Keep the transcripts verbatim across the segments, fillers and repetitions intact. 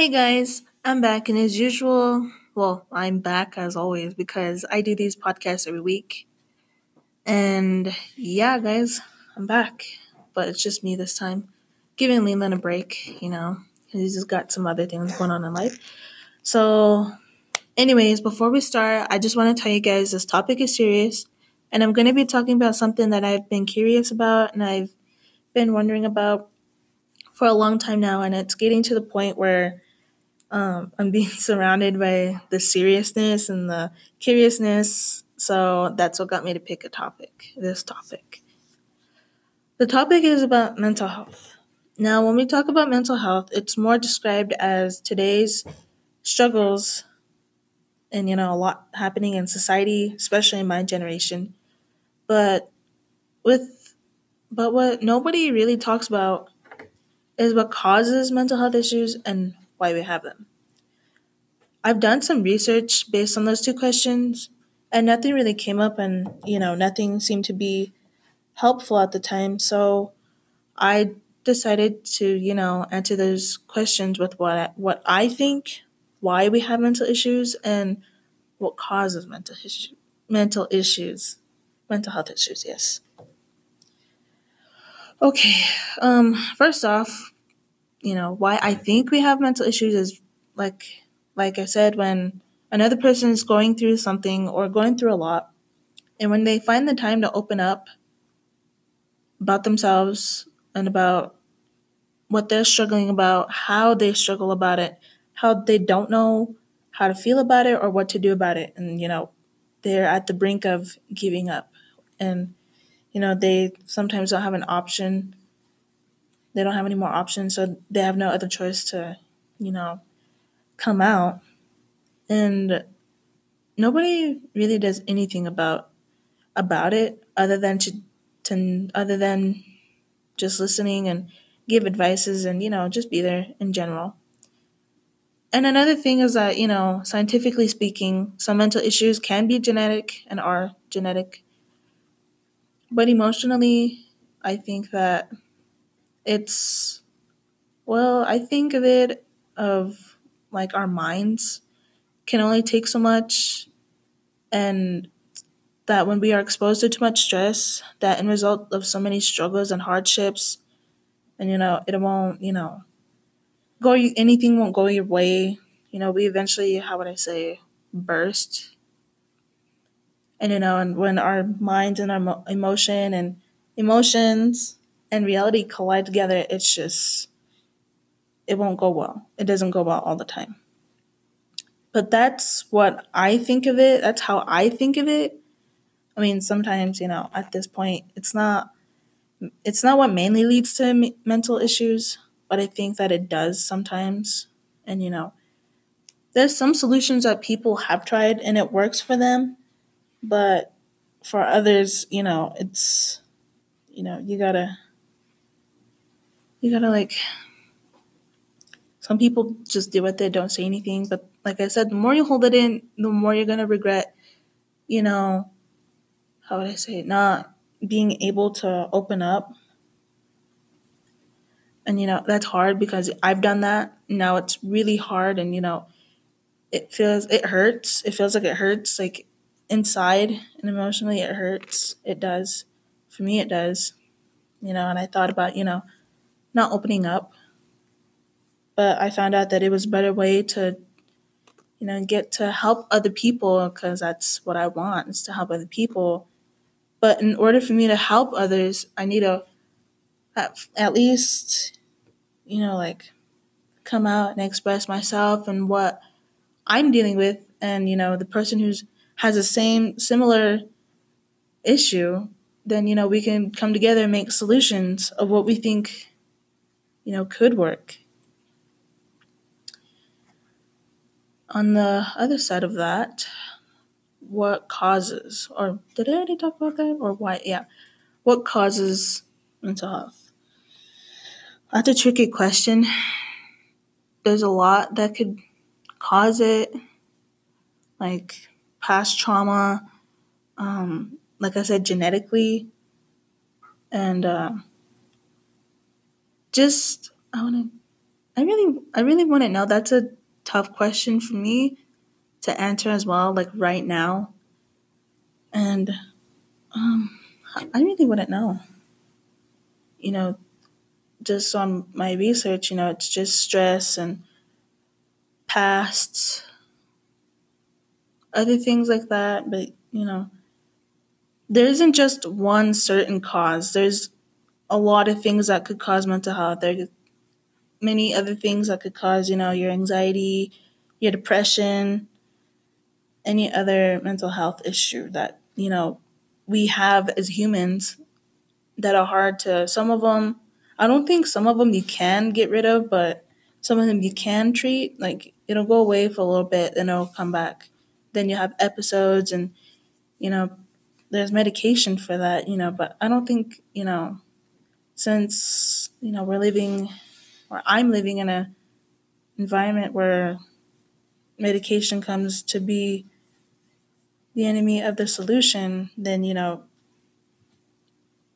Hey guys, I'm back, and as usual, well, I'm back as always because I do these podcasts every week. And yeah, guys, I'm back, but it's just me this time, giving Leland a break, you know, because he's just got some other things going on in life. So, anyways, before we start, I just want to tell you guys this topic is serious, and I'm going to be talking about something that I've been curious about and I've been wondering about for a long time now, and it's getting to the point where Um, I'm being surrounded by the seriousness and the curiousness, so that's what got me to pick a topic, this topic. The topic is about mental health. Now, when we talk about mental health, it's more described as today's struggles and, you know, a lot happening in society, especially in my generation. But with, but what nobody really talks about is what causes mental health issues and why we have them. I've done some research based on those two questions, and nothing really came up, and you know, nothing seemed to be helpful at the time. So I decided to, you know, answer those questions with what I, what I think, why we have mental issues, and what causes mental issues, mental issues, mental health issues. Yes. Okay. Um. First off, you know, why I think we have mental issues is like, like I said, when another person is going through something or going through a lot, and when they find the time to open up about themselves and about what they're struggling about, how they struggle about it, how they don't know how to feel about it or what to do about it. And, you know, they're at the brink of giving up, and, you know, they sometimes don't have an option. They don't have any more options, so they have no other choice to, you know, come out. And nobody really does anything about about it other than to, to other than just listening and give advices and, you know, just be there in general. And another thing is that, you know, scientifically speaking, some mental issues can be genetic and are genetic. But emotionally, I think that It's, well, I think of it of like our minds can only take so much, and that when we are exposed to too much stress, that end result of so many struggles and hardships, and, you know, it won't, you know, go, anything won't go your way. You know, we eventually, how would I say, burst. And, you know, and when our minds and our emotion and emotions and reality collide together, it's just, it won't go well. It doesn't go well all the time. But that's what I think of it. That's how I think of it. I mean, sometimes, you know, at this point, it's not, it's not what mainly leads to me- mental issues, but I think that it does sometimes. And, you know, there's some solutions that people have tried and it works for them, but for others, you know, it's, you know, you gotta, You gotta, like, some people just deal with it, don't say anything. But like I said, the more you hold it in, the more you're gonna regret, you know, how would I say it, not being able to open up. And, you know, that's hard because I've done that. Now it's really hard, and, you know, it feels, it hurts. It feels like it hurts, like inside and emotionally it hurts. It does. For me, it does. You know, and I thought about, you know, not opening up, but I found out that it was a better way to, you know, get to help other people, because that's what I want, is to help other people. But in order for me to help others, I need to at, at least, you know, like come out and express myself and what I'm dealing with. And, you know, the person who's has the same similar issue, then, you know, we can come together and make solutions of what we think, you know, could work. On the other side of that, what causes, or did I already talk about that? Or why, yeah. What causes mental health? That's a tricky question. There's a lot that could cause it, like past trauma, um, like I said, genetically, and, uh, Just, I want to, I really, I really wouldn't know. That's a tough question for me to answer as well, like right now. And um, I really wouldn't know. You know, just on my research, you know, it's just stress and past, other things like that. But, you know, there isn't just one certain cause. There's a lot of things that could cause mental health. There are many other things that could cause, you know, your anxiety, your depression, any other mental health issue that, you know, we have as humans that are hard to, some of them, I don't think some of them you can get rid of, but some of them you can treat. Like, it'll go away for a little bit and it'll come back. Then you have episodes and, you know, there's medication for that, you know, but I don't think, you know, since, you know, we're living, or I'm living in a environment where medication comes to be the enemy of the solution, then, you know,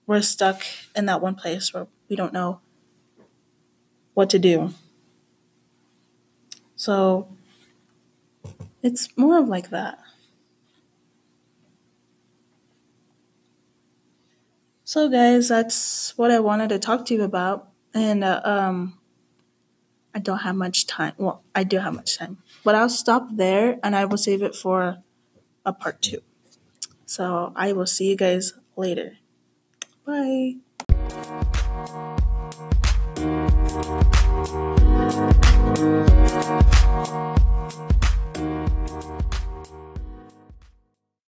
we're stuck in that one place where we don't know what to do. So it's more of like that. So guys, that's what I wanted to talk to you about. And uh, um, I don't have much time. Well, I do have much time. But I'll stop there and I will save it for a part two. So I will see you guys later. Bye.